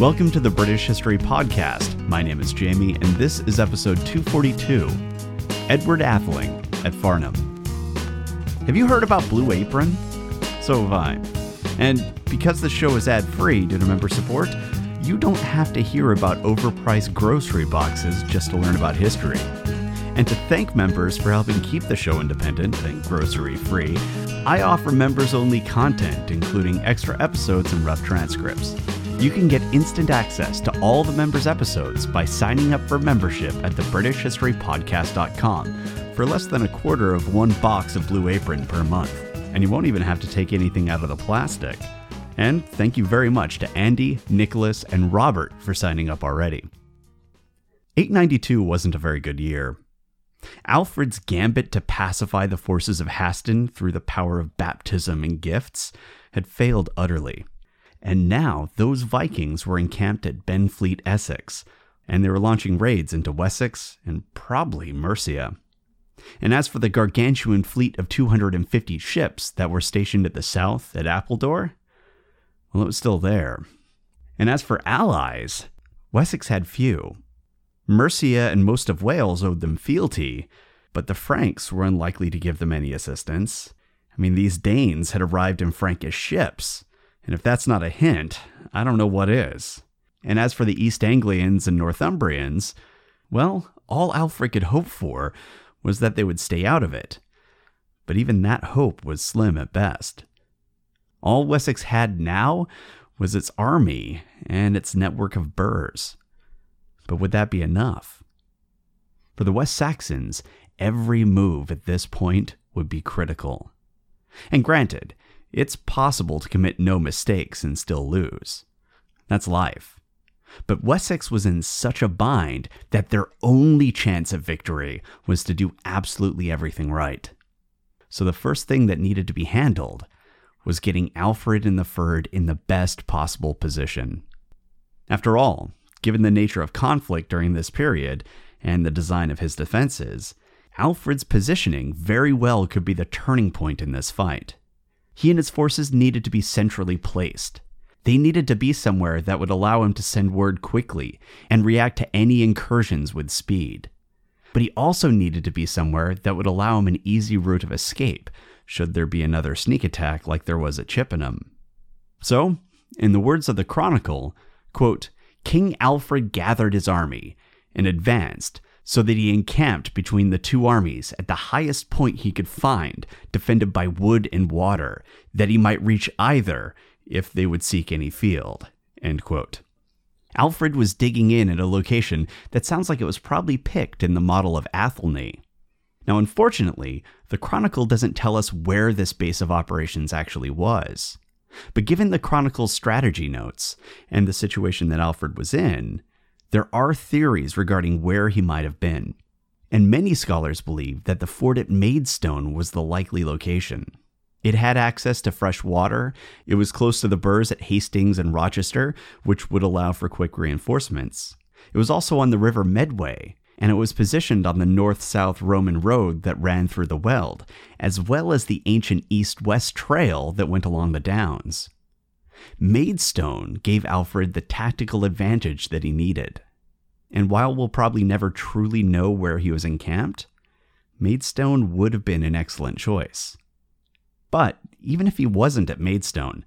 Welcome to the British History Podcast. My name is Jamie, and this is episode 242, Edward AEtheling at Farnham. Have you heard about Blue Apron? So have I. And because the show is ad-free due to member support, you don't have to hear about overpriced grocery boxes just to learn about history. And to thank members for helping keep the show independent and grocery-free, I offer members-only content, including extra episodes and rough transcripts. You can get instant access to all the members' episodes by signing up for membership at thebritishhistorypodcast.com for less than a quarter of one box of Blue Apron per month. And you won't even have to take anything out of the plastic. And thank you very much to Andy, Nicholas, and Robert for signing up already. 892 wasn't a very good year. Alfred's gambit to pacify the forces of Hæsten through the power of baptism and gifts had failed utterly. And now those Vikings were encamped at Benfleet, Essex, and they were launching raids into Wessex and probably Mercia. And as for the gargantuan fleet of 250 ships that were stationed at the south at Appledore, well, it was still there. And as for allies, Wessex had few. Mercia and most of Wales owed them fealty, but the Franks were unlikely to give them any assistance. I mean, these Danes had arrived in Frankish ships, and if that's not a hint, I don't know what is. And as for the East Anglians and Northumbrians, well, all Alfred could hope for was that they would stay out of it. But even that hope was slim at best. All Wessex had now was its army and its network of burhs. But would that be enough? For the West Saxons, every move at this point would be critical. And granted, it's possible to commit no mistakes and still lose. That's life. But Wessex was in such a bind that their only chance of victory was to do absolutely everything right. So the first thing that needed to be handled was getting Alfred and the Fyrd in the best possible position. After all, given the nature of conflict during this period and the design of his defenses, Alfred's positioning very well could be the turning point in this fight. He and his forces needed to be centrally placed. They needed to be somewhere that would allow him to send word quickly and react to any incursions with speed. But he also needed to be somewhere that would allow him an easy route of escape should there be another sneak attack like there was at Chippenham. So, in the words of the Chronicle, quote, King Alfred gathered his army and advanced so that he encamped between the two armies at the highest point he could find, defended by wood and water, that he might reach either if they would seek any field. End quote. Alfred was digging in at a location that sounds like it was probably picked in the model of Athelney. Now, unfortunately, the Chronicle doesn't tell us where this base of operations actually was. But given the Chronicle's strategy notes and the situation that Alfred was in, there are theories regarding where he might have been, and many scholars believe that the fort at Maidstone was the likely location. It had access to fresh water, it was close to the burhs at Hastings and Rochester, which would allow for quick reinforcements. It was also on the river Medway, and it was positioned on the north-south Roman road that ran through the Weald, as well as the ancient east-west trail that went along the Downs. Maidstone gave Alfred the tactical advantage that he needed. And while we'll probably never truly know where he was encamped, Maidstone would have been an excellent choice. But even if he wasn't at Maidstone,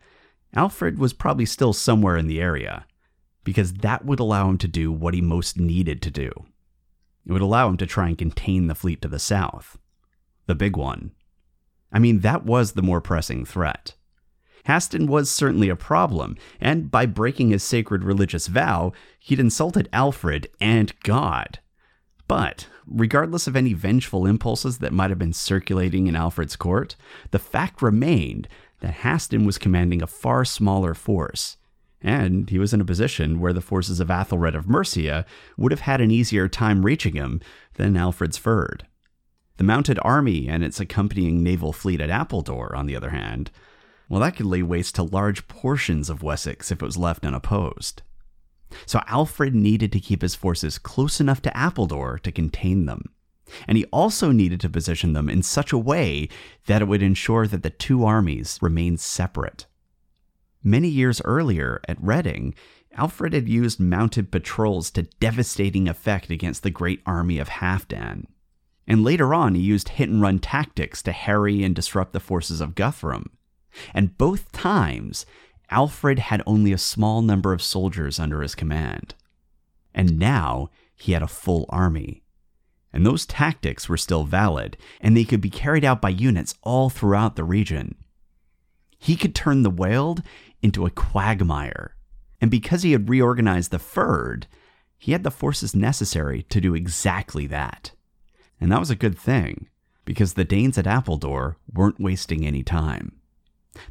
Alfred was probably still somewhere in the area, because that would allow him to do what he most needed to do. It would allow him to try and contain the fleet to the south. The big one. I mean, that was the more pressing threat. Hæsten was certainly a problem, and by breaking his sacred religious vow, he'd insulted Alfred and God. But, regardless of any vengeful impulses that might have been circulating in Alfred's court, the fact remained that Hæsten was commanding a far smaller force. And he was in a position where the forces of Athelred of Mercia would have had an easier time reaching him than Alfred's Fyrd. The mounted army and its accompanying naval fleet at Appledore, on the other hand, well, that could lay waste to large portions of Wessex if it was left unopposed. So Alfred needed to keep his forces close enough to Appledore to contain them. And he also needed to position them in such a way that it would ensure that the two armies remained separate. Many years earlier, at Reading, Alfred had used mounted patrols to devastating effect against the great army of Halfdan. And later on, he used hit-and-run tactics to harry and disrupt the forces of Guthrum. And both times, Alfred had only a small number of soldiers under his command. And now, he had a full army. And those tactics were still valid, and they could be carried out by units all throughout the region. He could turn the Weald into a quagmire. And because he had reorganized the fyrd, he had the forces necessary to do exactly that. And that was a good thing, because the Danes at Appledore weren't wasting any time.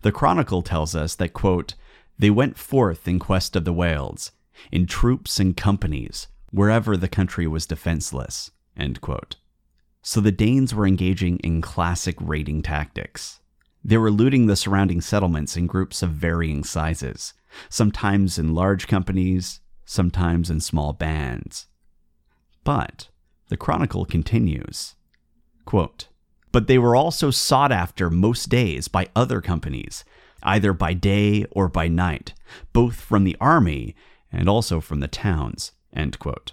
The Chronicle tells us that, quote, "They went forth in quest of the Wealds, in troops and companies, wherever the country was defenseless," end quote. So the Danes were engaging in classic raiding tactics. They were looting the surrounding settlements in groups of varying sizes, sometimes in large companies, sometimes in small bands. But the Chronicle continues, quote, "But they were also sought after most days by other companies, either by day or by night, both from the army and also from the towns," end quote.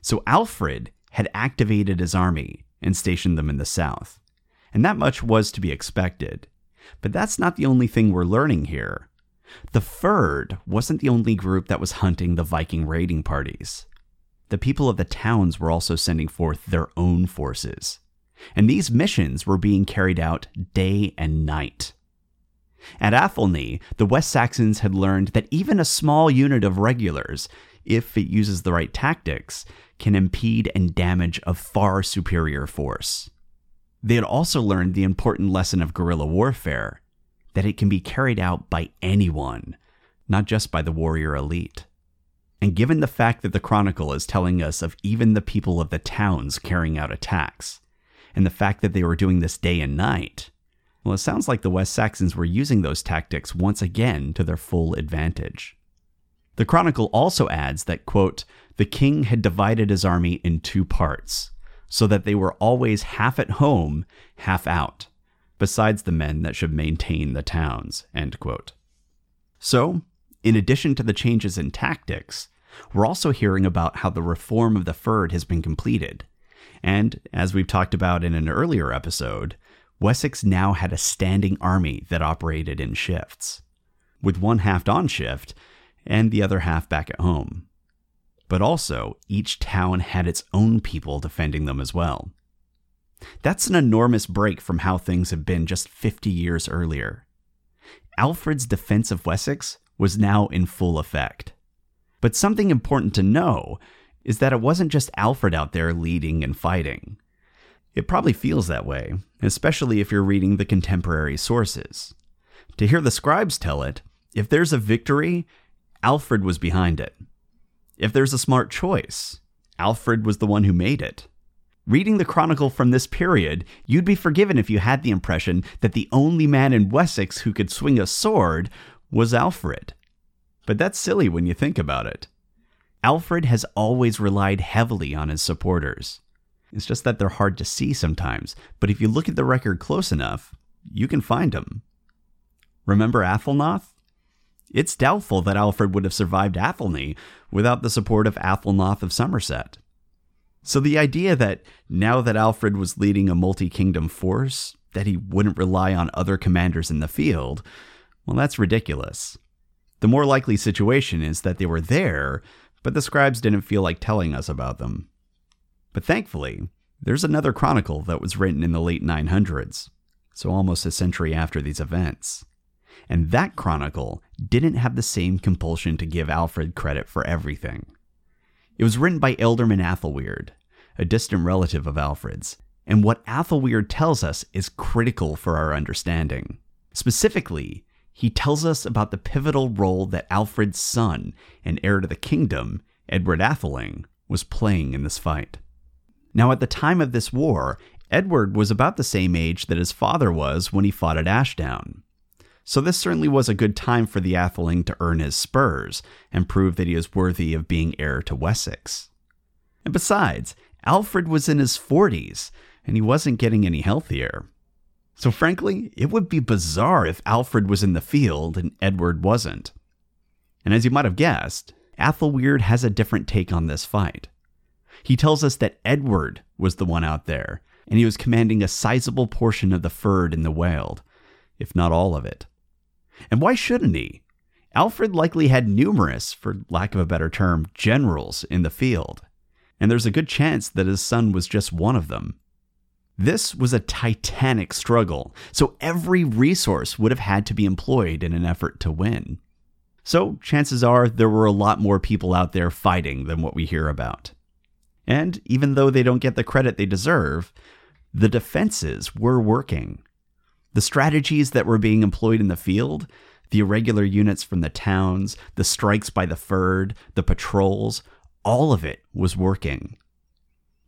So Alfred had activated his army and stationed them in the south. And that much was to be expected. But that's not the only thing we're learning here. The fyrd wasn't the only group that was hunting the Viking raiding parties. The people of the towns were also sending forth their own forces. And these missions were being carried out day and night. At Athelney, the West Saxons had learned that even a small unit of regulars, if it uses the right tactics, can impede and damage a far superior force. They had also learned the important lesson of guerrilla warfare, that it can be carried out by anyone, not just by the warrior elite. And given the fact that the Chronicle is telling us of even the people of the towns carrying out attacks, and the fact that they were doing this day and night, well, it sounds like the West Saxons were using those tactics once again to their full advantage. The Chronicle also adds that, quote, "The king had divided his army in two parts, so that they were always half at home, half out, besides the men that should maintain the towns," end quote. So, in addition to the changes in tactics, we're also hearing about how the reform of the fyrd has been completed. And, as we've talked about in an earlier episode, Wessex now had a standing army that operated in shifts, with one half on shift and the other half back at home. But also, each town had its own people defending them as well. That's an enormous break from how things had been just 50 years earlier. Alfred's defense of Wessex was now in full effect. But something important to know is that it wasn't just Alfred out there leading and fighting. It probably feels that way, especially if you're reading the contemporary sources. To hear the scribes tell it, if there's a victory, Alfred was behind it. If there's a smart choice, Alfred was the one who made it. Reading the Chronicle from this period, you'd be forgiven if you had the impression that the only man in Wessex who could swing a sword was Alfred. But that's silly when you think about it. Alfred has always relied heavily on his supporters. It's just that they're hard to see sometimes, but if you look at the record close enough, you can find them. Remember Athelnoth? It's doubtful that Alfred would have survived Athelney without the support of Athelnoth of Somerset. So the idea that now that Alfred was leading a multi-kingdom force, that he wouldn't rely on other commanders in the field, well, that's ridiculous. The more likely situation is that they were there, but the scribes didn't feel like telling us about them. But thankfully, there's another chronicle that was written in the late 900s, so almost a century after these events. And that chronicle didn't have the same compulsion to give Alfred credit for everything. It was written by Ealdorman Athelweard, a distant relative of Alfred's, and what Athelweard tells us is critical for our understanding. Specifically, he tells us about the pivotal role that Alfred's son and heir to the kingdom, Edward AEtheling, was playing in this fight. Now, at the time of this war, Edward was about the same age that his father was when he fought at Ashdown. So this certainly was a good time for the Atheling to earn his spurs and prove that he is worthy of being heir to Wessex. And besides, Alfred was in his 40s, and he wasn't getting any healthier. So frankly, it would be bizarre if Alfred was in the field and Edward wasn't. And as you might have guessed, Athelweard has a different take on this fight. He tells us that Edward was the one out there, and he was commanding a sizable portion of the fyrd in the Weald, if not all of it. And why shouldn't he? Alfred likely had numerous, for lack of a better term, generals in the field, and there's a good chance that his son was just one of them. This was a titanic struggle, so every resource would have had to be employed in an effort to win. So chances are there were a lot more people out there fighting than what we hear about. And even though they don't get the credit they deserve, the defenses were working. The strategies that were being employed in the field, the irregular units from the towns, the strikes by the fyrd, the patrols, all of it was working.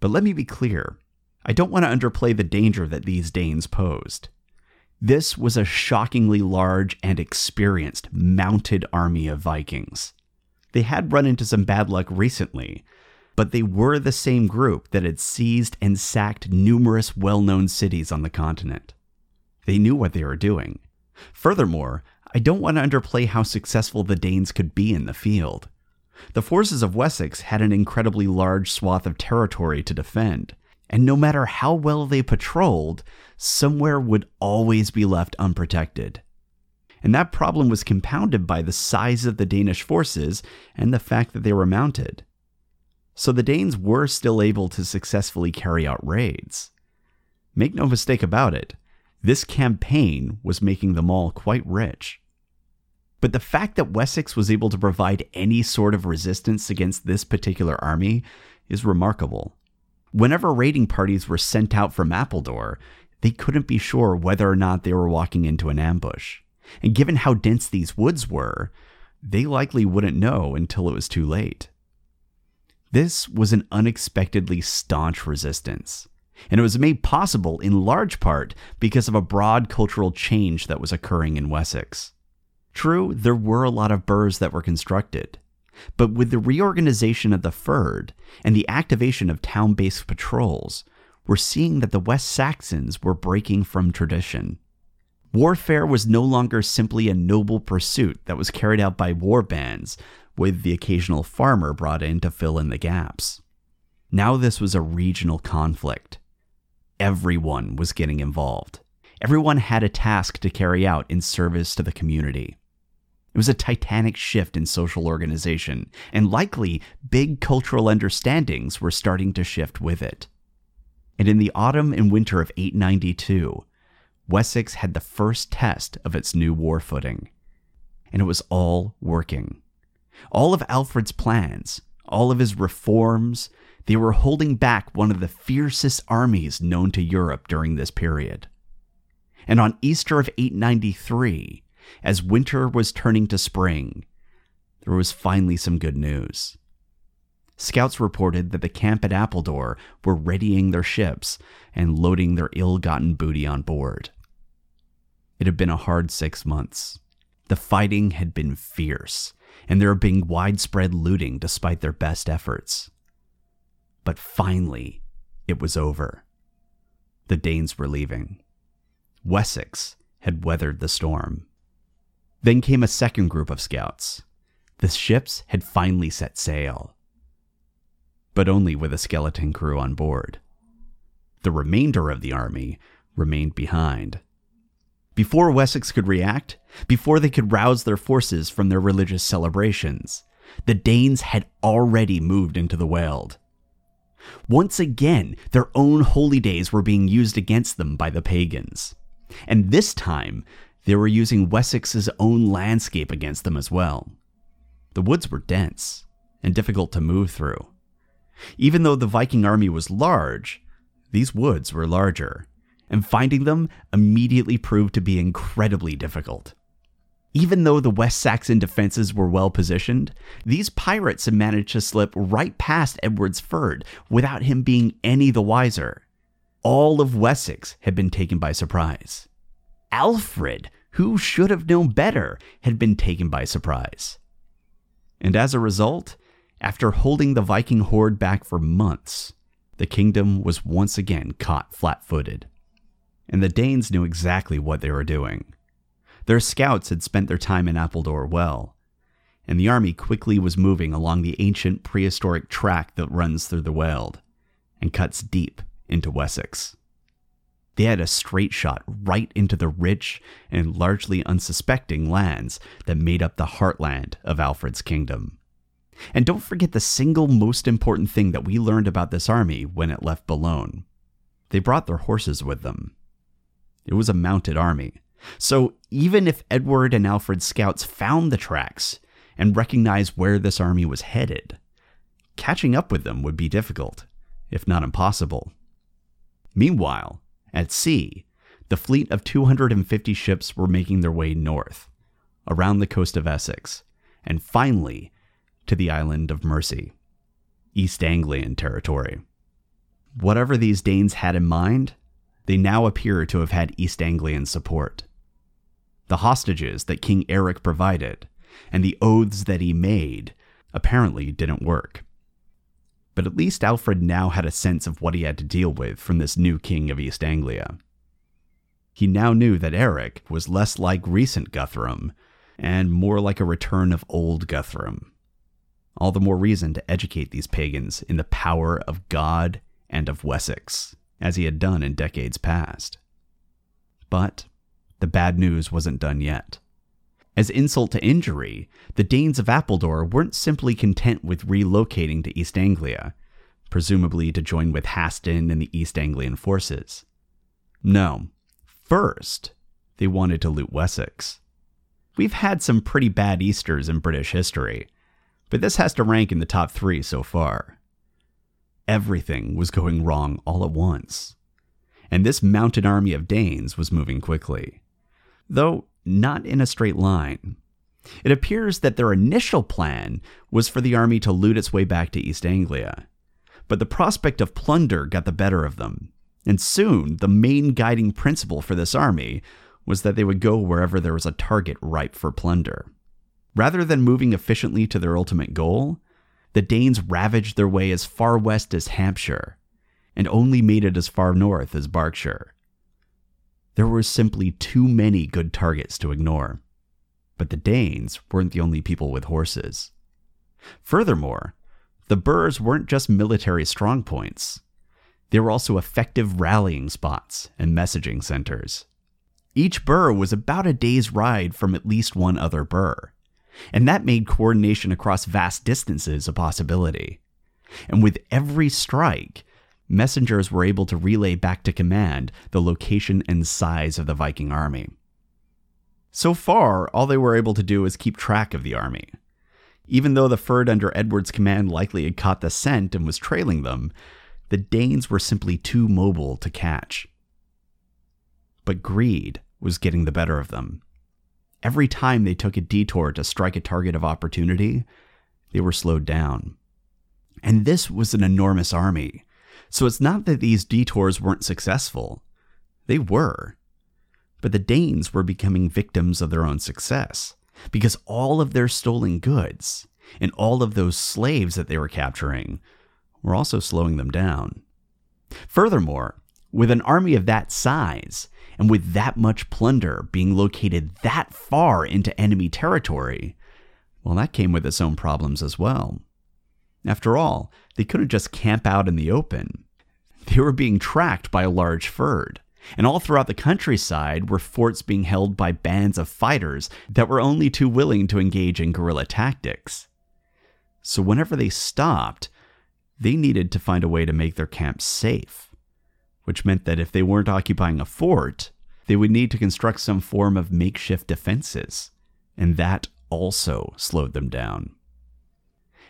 But let me be clear. I don't want to underplay the danger that these Danes posed. This was a shockingly large and experienced mounted army of Vikings. They had run into some bad luck recently, but they were the same group that had seized and sacked numerous well-known cities on the continent. They knew what they were doing. Furthermore, I don't want to underplay how successful the Danes could be in the field. The forces of Wessex had an incredibly large swath of territory to defend, and no matter how well they patrolled, somewhere would always be left unprotected. And that problem was compounded by the size of the Danish forces and the fact that they were mounted. So the Danes were still able to successfully carry out raids. Make no mistake about it, this campaign was making them all quite rich. But the fact that Wessex was able to provide any sort of resistance against this particular army is remarkable. Whenever raiding parties were sent out from Appledore, they couldn't be sure whether or not they were walking into an ambush. And given how dense these woods were, they likely wouldn't know until it was too late. This was an unexpectedly staunch resistance, and it was made possible in large part because of a broad cultural change that was occurring in Wessex. True, there were a lot of burhs that were constructed, but with the reorganization of the fyrd and the activation of town-based patrols, we're seeing that the West Saxons were breaking from tradition. Warfare was no longer simply a noble pursuit that was carried out by war bands, with the occasional farmer brought in to fill in the gaps. Now this was a regional conflict. Everyone was getting involved. Everyone had a task to carry out in service to the community. It was a titanic shift in social organization, and likely big cultural understandings were starting to shift with it. And in the autumn and winter of 892, Wessex had the first test of its new war footing. And it was all working. All of Alfred's plans, all of his reforms, they were holding back one of the fiercest armies known to Europe during this period. And on Easter of 893, as winter was turning to spring, there was finally some good news. Scouts reported that the camp at Appledore were readying their ships and loading their ill-gotten booty on board. It had been a hard 6 months. The fighting had been fierce, and there had been widespread looting despite their best efforts. But finally, it was over. The Danes were leaving. Wessex had weathered the storm. Then came a second group of scouts. The ships had finally set sail, but only with a skeleton crew on board. The remainder of the army remained behind. Before Wessex could react, before they could rouse their forces from their religious celebrations, the Danes had already moved into the Weald. Once again, their own holy days were being used against them by the pagans. And this time, they were using Wessex's own landscape against them as well. The woods were dense and difficult to move through. Even though the Viking army was large, these woods were larger, and finding them immediately proved to be incredibly difficult. Even though the West Saxon defenses were well positioned, these pirates had managed to slip right past Edward's fyrd without him being any the wiser. All of Wessex had been taken by surprise. Alfred, who should have known better, had been taken by surprise. And as a result, after holding the Viking horde back for months, the kingdom was once again caught flat-footed. And the Danes knew exactly what they were doing. Their scouts had spent their time in Appledore well, and the army quickly was moving along the ancient prehistoric track that runs through the Weald and cuts deep into Wessex. They had a straight shot right into the rich and largely unsuspecting lands that made up the heartland of Alfred's kingdom. And don't forget the single most important thing that we learned about this army when it left Boulogne. They brought their horses with them. It was a mounted army. So even if Edward and Alfred's scouts found the tracks and recognized where this army was headed, catching up with them would be difficult, if not impossible. Meanwhile, at sea, the fleet of 250 ships were making their way north, around the coast of Essex, and finally to the island of Mercia, East Anglian territory. Whatever these Danes had in mind, they now appear to have had East Anglian support. The hostages that King Eric provided and the oaths that he made apparently didn't work. But at least Alfred now had a sense of what he had to deal with from this new king of East Anglia. He now knew that Eric was less like recent Guthrum and more like a return of old Guthrum. All the more reason to educate these pagans in the power of God and of Wessex, as he had done in decades past. But the bad news wasn't done yet. As insult to injury, the Danes of Appledore weren't simply content with relocating to East Anglia, presumably to join with Hæsten and the East Anglian forces. No, first, they wanted to loot Wessex. We've had some pretty bad Easters in British history, but this has to rank in the top three so far. Everything was going wrong all at once, and this mounted army of Danes was moving quickly, though not in a straight line. It appears that their initial plan was for the army to loot its way back to East Anglia, but the prospect of plunder got the better of them, and soon the main guiding principle for this army was that they would go wherever there was a target ripe for plunder. Rather than moving efficiently to their ultimate goal, the Danes ravaged their way as far west as Hampshire, and only made it as far north as Berkshire. There were simply too many good targets to ignore. But the Danes weren't the only people with horses. Furthermore, the burhs weren't just military strongpoints. They were also effective rallying spots and messaging centers. Each burh was about a day's ride from at least one other burh, and that made coordination across vast distances a possibility. And with every strike, messengers were able to relay back to command the location and size of the Viking army. So far, all they were able to do was keep track of the army. Even though the fyrd under Edward's command likely had caught the scent and was trailing them, the Danes were simply too mobile to catch. But greed was getting the better of them. Every time they took a detour to strike a target of opportunity, they were slowed down. And this was an enormous army. So it's not that these detours weren't successful. They were. But the Danes were becoming victims of their own success, because all of their stolen goods and all of those slaves that they were capturing were also slowing them down. Furthermore, with an army of that size and with that much plunder being located that far into enemy territory, well, that came with its own problems as well. After all, they couldn't just camp out in the open. They were being tracked by a large fyrd, and all throughout the countryside were forts being held by bands of fighters that were only too willing to engage in guerrilla tactics. So whenever they stopped, they needed to find a way to make their camp safe, which meant that if they weren't occupying a fort, they would need to construct some form of makeshift defenses, and that also slowed them down.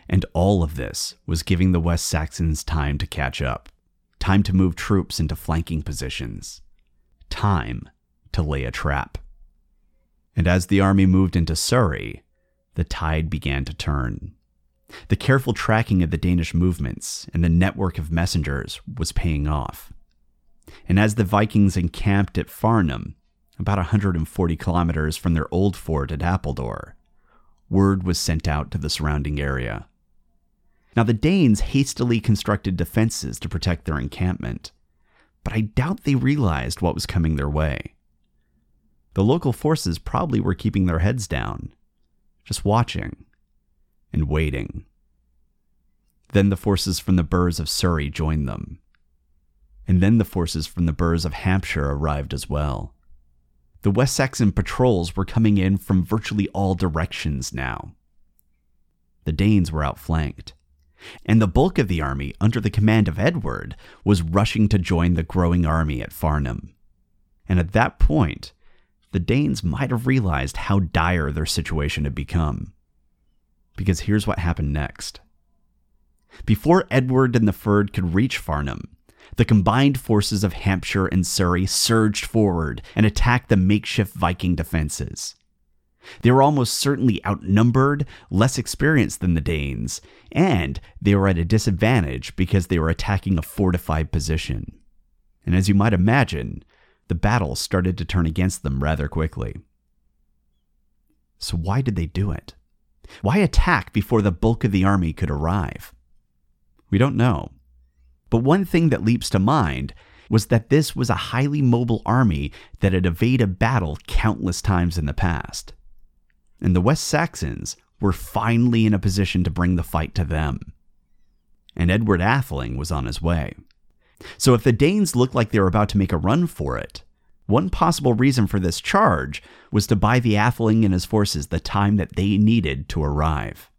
And all of this was giving the West Saxons time to catch up, time to move troops into flanking positions, time to lay a trap. And as the army moved into Surrey, the tide began to turn. The careful tracking of the Danish movements and the network of messengers was paying off. And as the Vikings encamped at Farnham, about 140 kilometers from their old fort at Appledore, word was sent out to the surrounding area. Now, the Danes hastily constructed defenses to protect their encampment, but I doubt they realized what was coming their way. The local forces probably were keeping their heads down, just watching, and waiting. Then the forces from the burhs of Surrey joined them. And then the forces from the burhs of Hampshire arrived as well. The West Saxon patrols were coming in from virtually all directions now. The Danes were outflanked, and the bulk of the army under the command of Edward was rushing to join the growing army at Farnham. And at that point, the Danes might have realized how dire their situation had become. Because here's what happened next. Before Edward and the fyrd could reach Farnham, the combined forces of Hampshire and Surrey surged forward and attacked the makeshift Viking defences. They were almost certainly outnumbered, less experienced than the Danes, and they were at a disadvantage because they were attacking a fortified position. And as you might imagine, the battle started to turn against them rather quickly. So why did they do it? Why attack before the bulk of the army could arrive? We don't know. But one thing that leaps to mind was that this was a highly mobile army that had evaded battle countless times in the past. And the West Saxons were finally in a position to bring the fight to them. And Edward AEtheling was on his way. So if the Danes looked like they were about to make a run for it, one possible reason for this charge was to buy the AEtheling and his forces the time that they needed to arrive.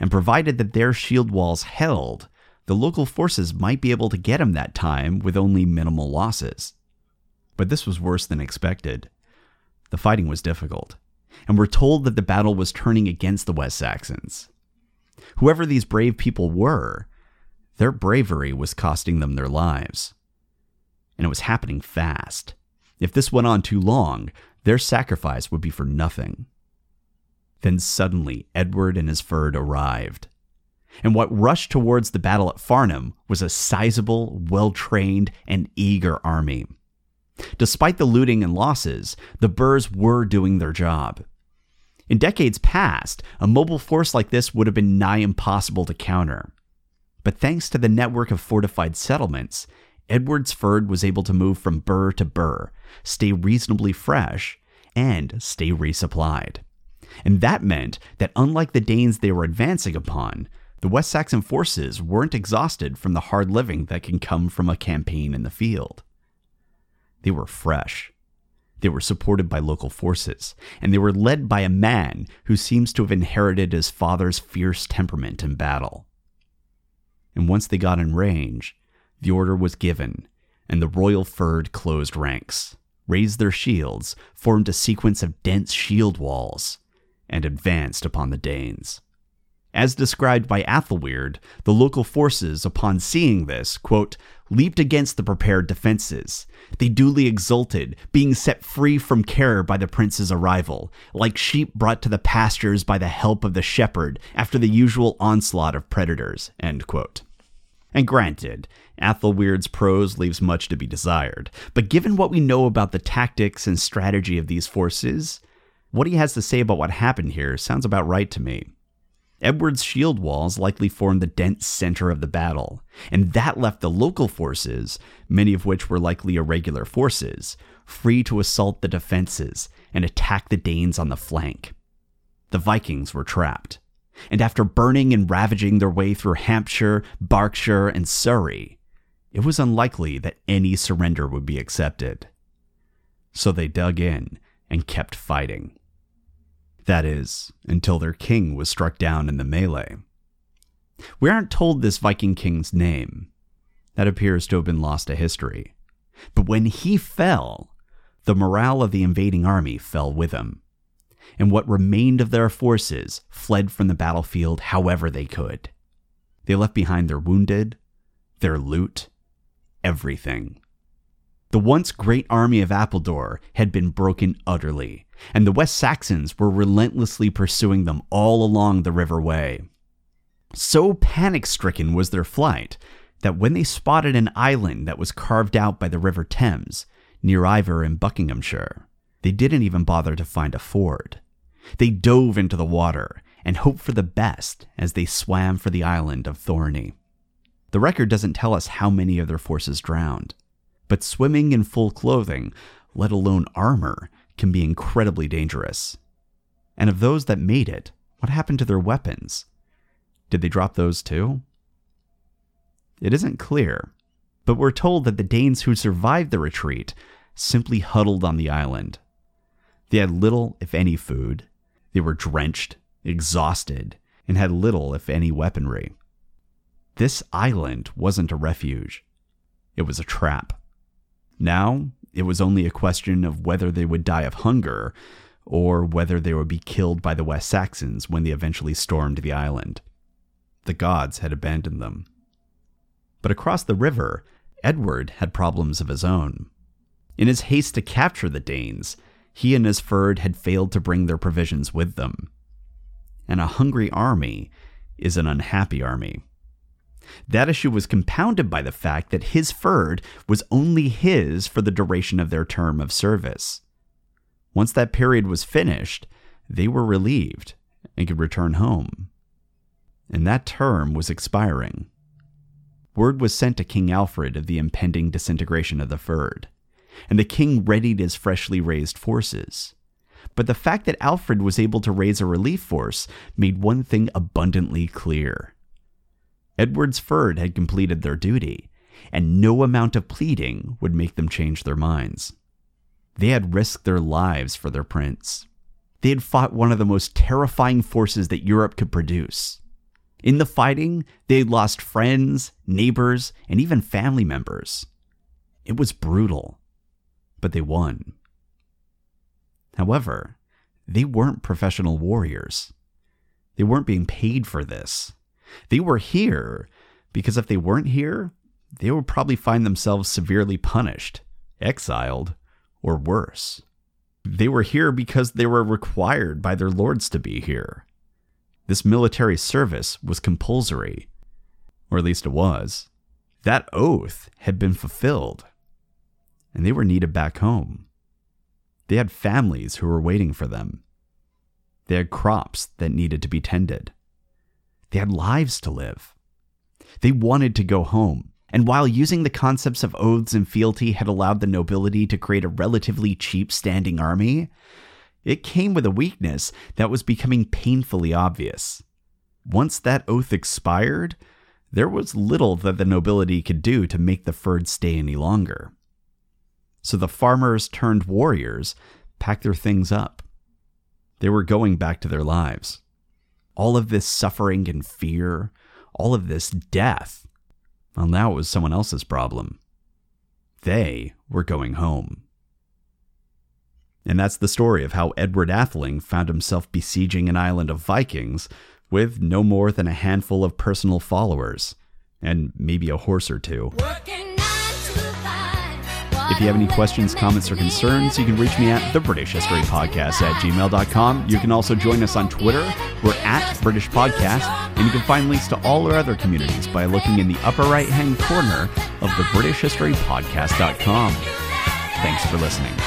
And provided that their shield walls held, the local forces might be able to get him that time with only minimal losses. But this was worse than expected. The fighting was difficult, and we're told that the battle was turning against the West Saxons. Whoever these brave people were, their bravery was costing them their lives. And it was happening fast. If this went on too long, their sacrifice would be for nothing. Then suddenly, Edward and his fyrd arrived. And what rushed towards the battle at Farnham was a sizable, well-trained, and eager army. Despite the looting and losses, the burhs were doing their job. In decades past, a mobile force like this would have been nigh impossible to counter. But thanks to the network of fortified settlements, Edward's fyrd was able to move from burh to burh, stay reasonably fresh, and stay resupplied. And that meant that unlike the Danes they were advancing upon, the West Saxon forces weren't exhausted from the hard living that can come from a campaign in the field. They were fresh. They were supported by local forces, and they were led by a man who seems to have inherited his father's fierce temperament in battle. And once they got in range, the order was given, and the royal fyrd closed ranks, raised their shields, formed a sequence of dense shield walls, and advanced upon the Danes. As described by Athelweard, the local forces, upon seeing this, quote, leaped against the prepared defenses. They duly exulted, being set free from care by the prince's arrival, like sheep brought to the pastures by the help of the shepherd after the usual onslaught of predators, end quote. And granted, Athelweard's prose leaves much to be desired, but given what we know about the tactics and strategy of these forces, what he has to say about what happened here sounds about right to me. Edward's shield walls likely formed the dense center of the battle, and that left the local forces, many of which were likely irregular forces, free to assault the defenses and attack the Danes on the flank. The Vikings were trapped, and after burning and ravaging their way through Hampshire, Berkshire, and Surrey, it was unlikely that any surrender would be accepted. So they dug in and kept fighting. That is, until their king was struck down in the melee. We aren't told this Viking king's name. That appears to have been lost to history. But when he fell, the morale of the invading army fell with him. And what remained of their forces fled from the battlefield however they could. They left behind their wounded, their loot, everything. The once great army of Appledore had been broken utterly, and the West Saxons were relentlessly pursuing them all along the river way. So panic-stricken was their flight that when they spotted an island that was carved out by the River Thames near Ivor in Buckinghamshire, they didn't even bother to find a ford. They dove into the water and hoped for the best as they swam for the island of Thorney. The record doesn't tell us how many of their forces drowned, but swimming in full clothing, let alone armor, can be incredibly dangerous. And of those that made it, what happened to their weapons? Did they drop those too? It isn't clear, but we're told that the Danes who survived the retreat simply huddled on the island. They had little, if any, food. They were drenched, exhausted, and had little, if any, weaponry. This island wasn't a refuge. It was a trap. Now, it was only a question of whether they would die of hunger or whether they would be killed by the West Saxons when they eventually stormed the island. The gods had abandoned them. But across the river, Edward had problems of his own. In his haste to capture the Danes, he and his fyrd had failed to bring their provisions with them. And a hungry army is an unhappy army. That issue was compounded by the fact that his fyrd was only his for the duration of their term of service. Once that period was finished, they were relieved and could return home. And that term was expiring. Word was sent to King Alfred of the impending disintegration of the fyrd, and the king readied his freshly raised forces. But the fact that Alfred was able to raise a relief force made one thing abundantly clear. Edward's fyrd had completed their duty, and no amount of pleading would make them change their minds. They had risked their lives for their prince. They had fought one of the most terrifying forces that Europe could produce. In the fighting, they had lost friends, neighbors, and even family members. It was brutal, but they won. However, they weren't professional warriors. They weren't being paid for this. They were here because if they weren't here, they would probably find themselves severely punished, exiled, or worse. They were here because they were required by their lords to be here. This military service was compulsory, or at least it was. That oath had been fulfilled, and they were needed back home. They had families who were waiting for them. They had crops that needed to be tended. They had lives to live. They wanted to go home, and while using the concepts of oaths and fealty had allowed the nobility to create a relatively cheap standing army, it came with a weakness that was becoming painfully obvious. Once that oath expired, there was little that the nobility could do to make the fyrd stay any longer. So the farmers turned warriors packed their things up. They were going back to their lives. All of this suffering and fear, all of this death, well, now it was someone else's problem. They were going home. And that's the story of how Edward AEtheling found himself besieging an island of Vikings with no more than a handful of personal followers, and maybe a horse or two. If you have any questions, comments, or concerns, you can reach me at thebritishhistorypodcast@gmail.com. You can also join us on Twitter. We're at British Podcast, and you can find links to all our other communities by looking in the upper right-hand corner of thebritishhistorypodcast.com. Thanks for listening.